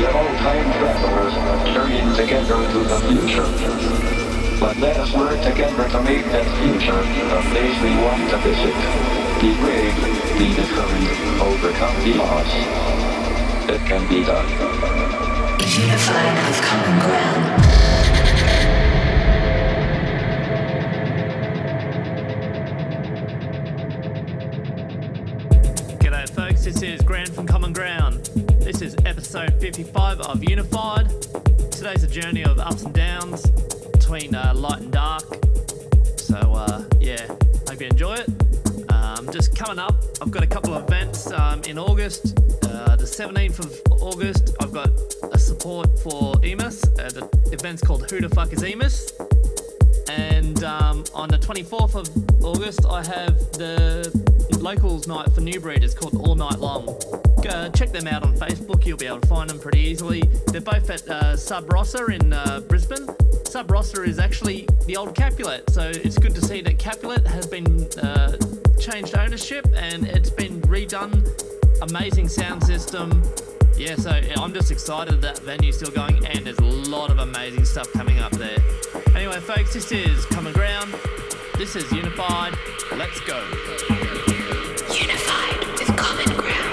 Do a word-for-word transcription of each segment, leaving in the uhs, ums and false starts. the all-time travelers journeying together to the future. But let us work together to make that future the place we want to visit. Be brave, be determined, overcome the odds. It can be done. Unified with common ground. This is Grant from Common Ground. This is episode fifty-five of Unified. Today's a journey of ups and downs between uh, light and dark. So uh, yeah, hope you enjoy it. Um, just coming up, I've got a couple of events um, in August. Uh, the seventeenth of August, I've got a support for Emus. Uh, the event's called Who the Fuck is Emus? And um, on the twenty-fourth of August, I have the Locals night for new breeders called All Night Long. Go check them out on Facebook, you'll be able to find them pretty easily. They're both at uh, Sub Rossa in uh, Brisbane. Sub Rossa is actually the old Capulet, so it's good to see that Capulet has been uh, changed ownership and it's been redone. Amazing sound system. Yeah, so I'm just excited that venue's still going and there's a lot of amazing stuff coming up there. Anyway, folks, this is Common Ground. This is Unified. Let's go. Unified with common ground.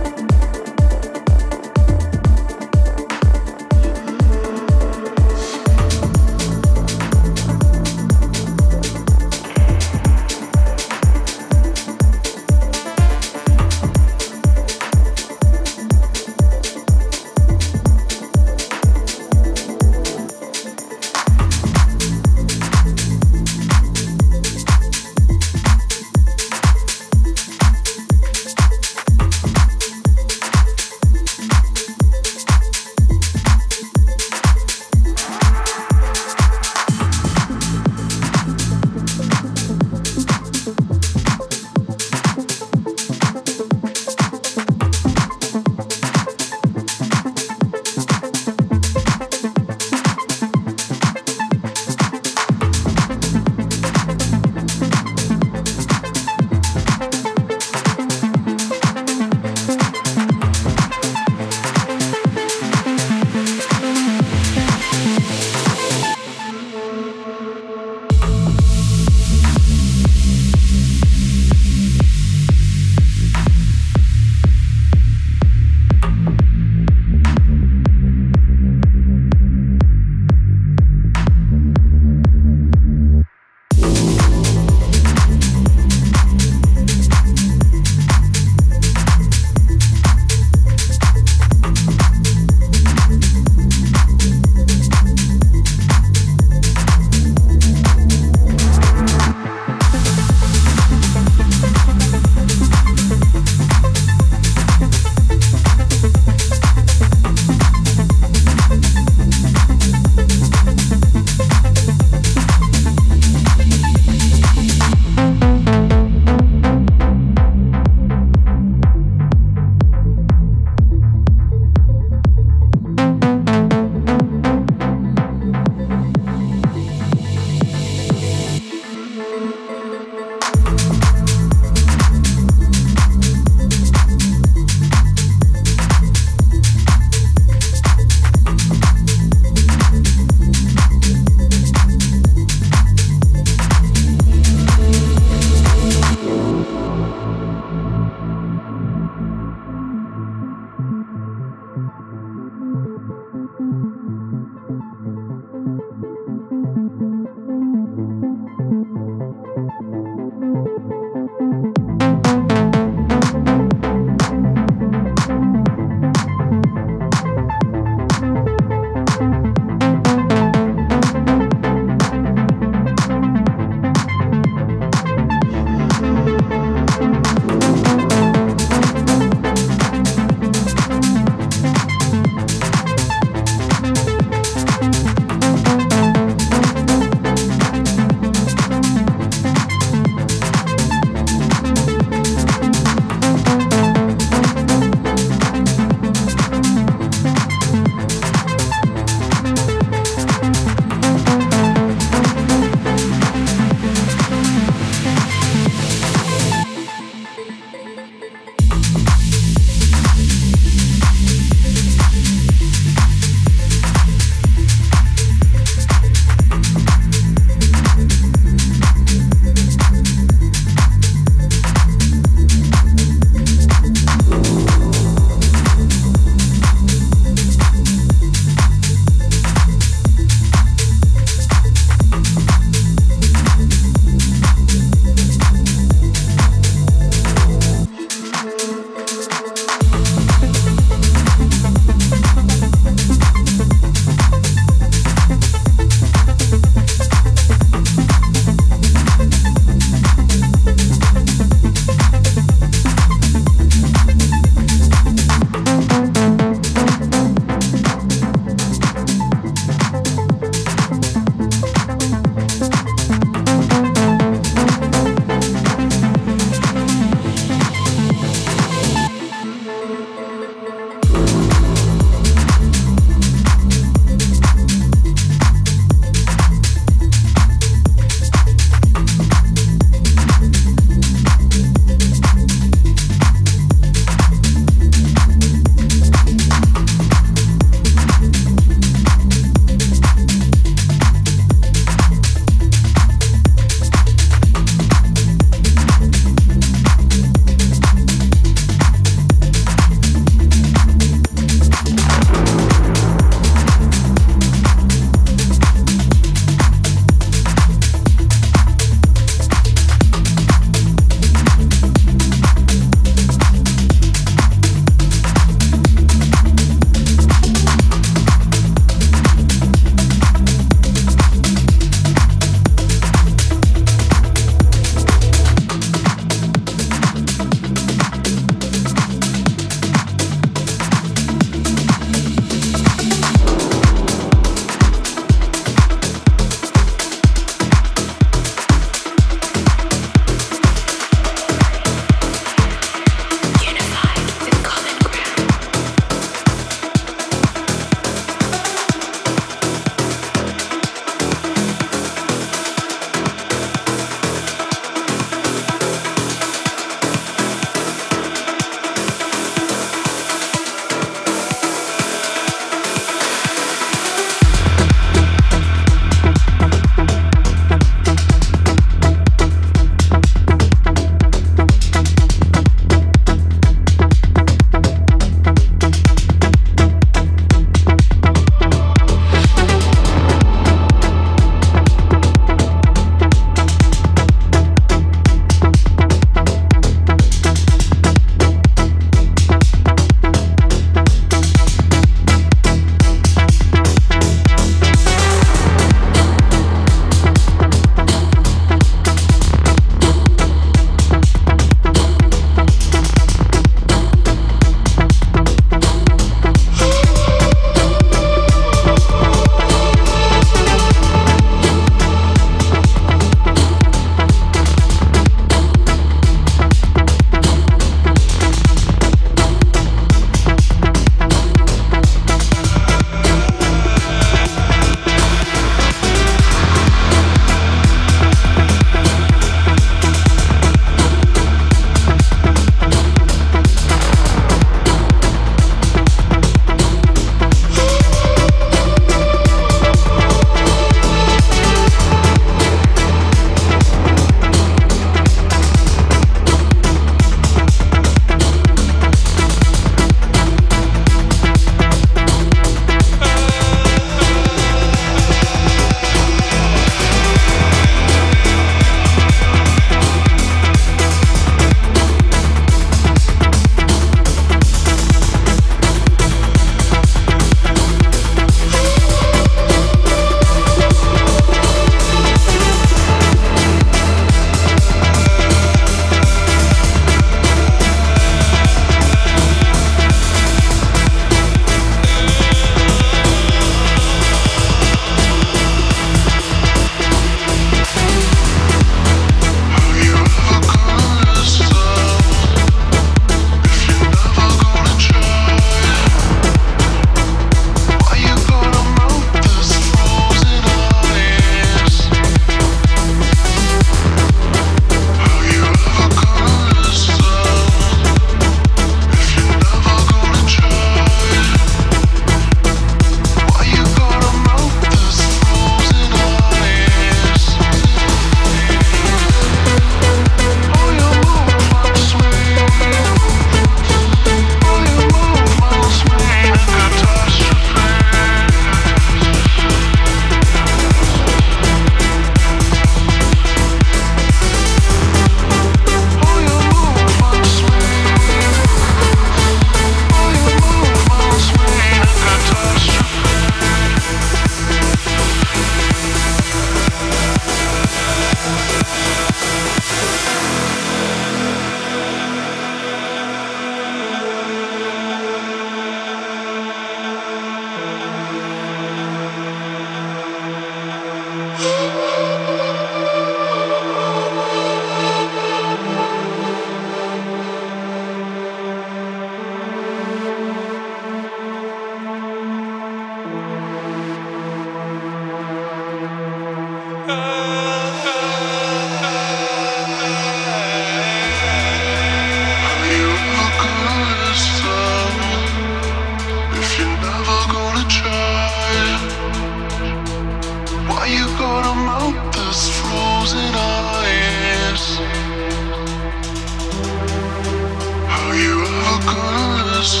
Oh, your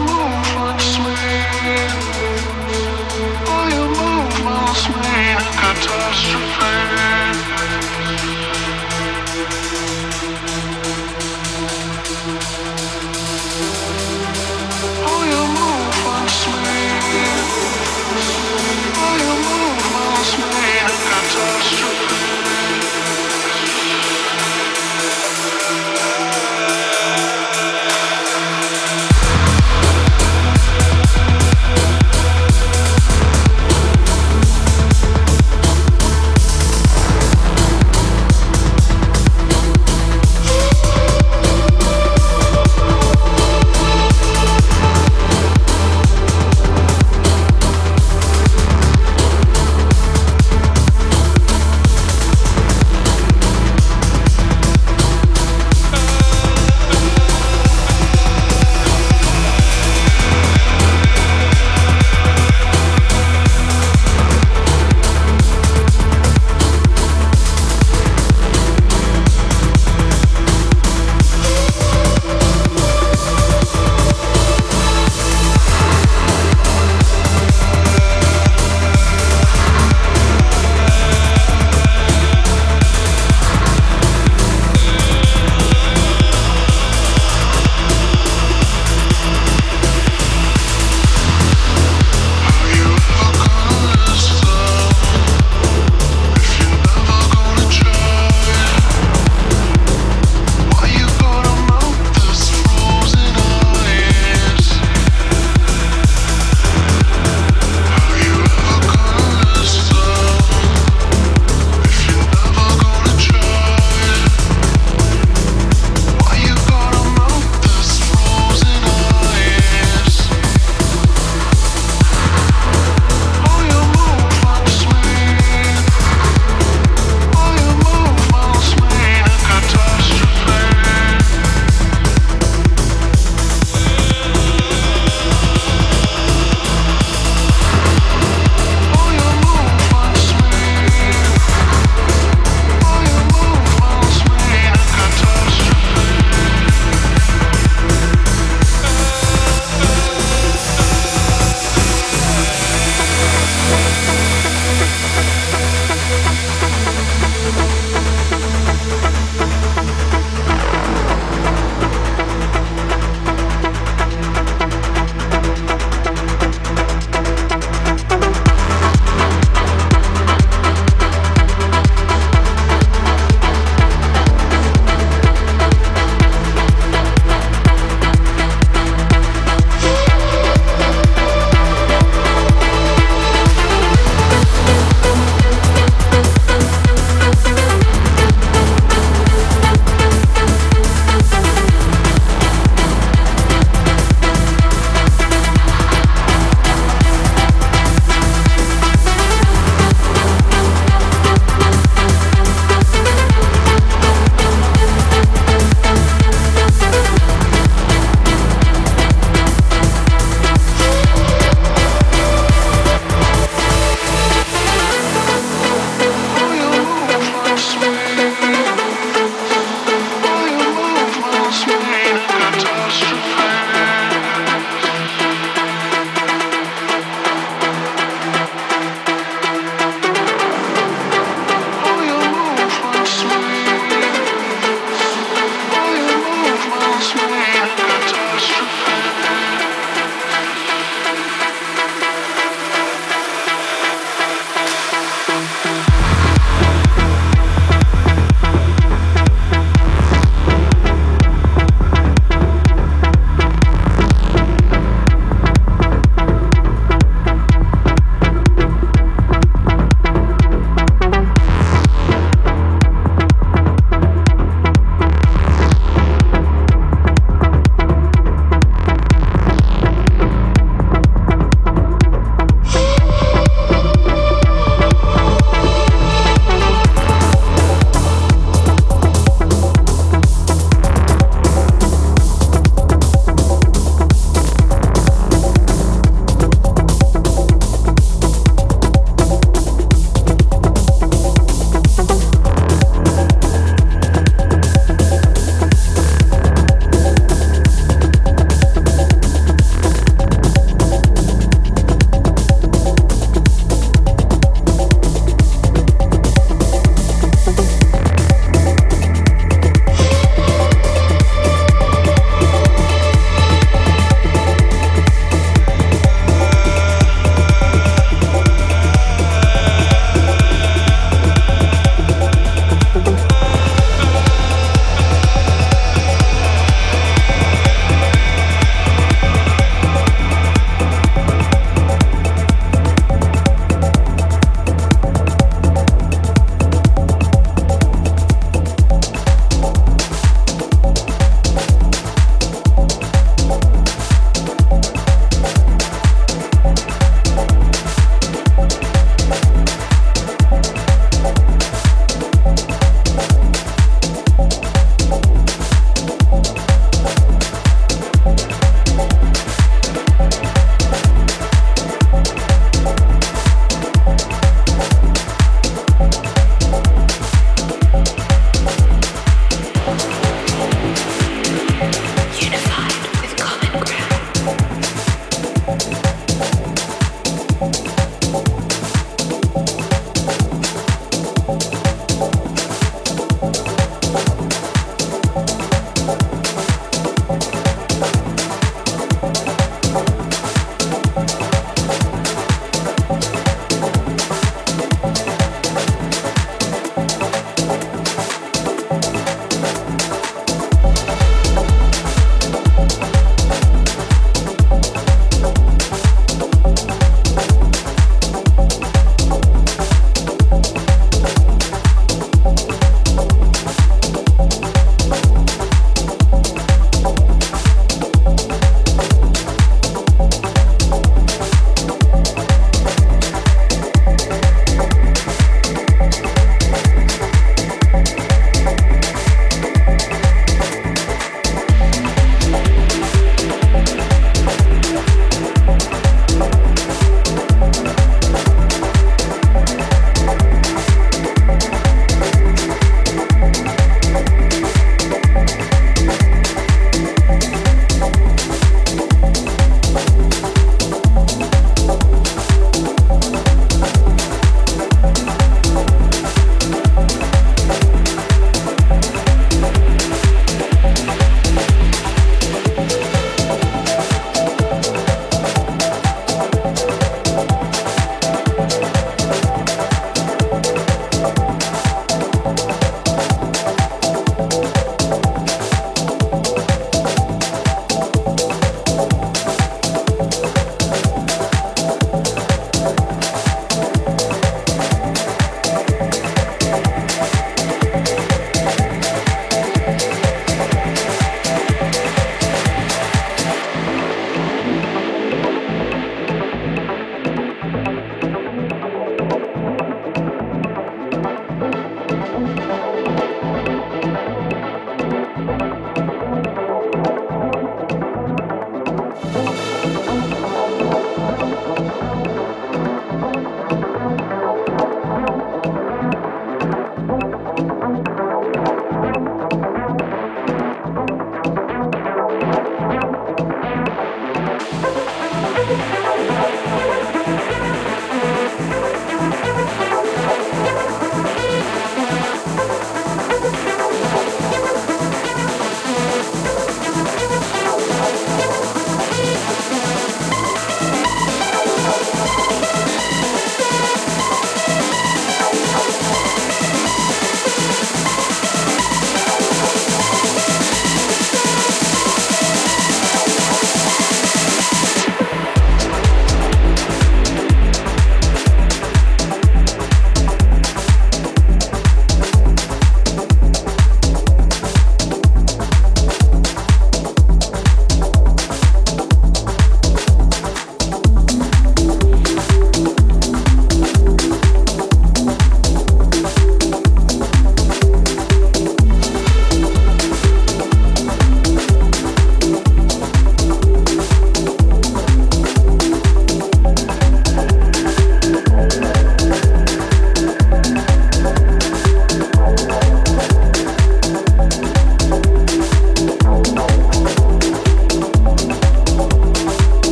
move hurts me. Oh, your move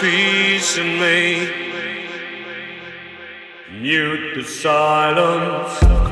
peace in me. Mute the silence.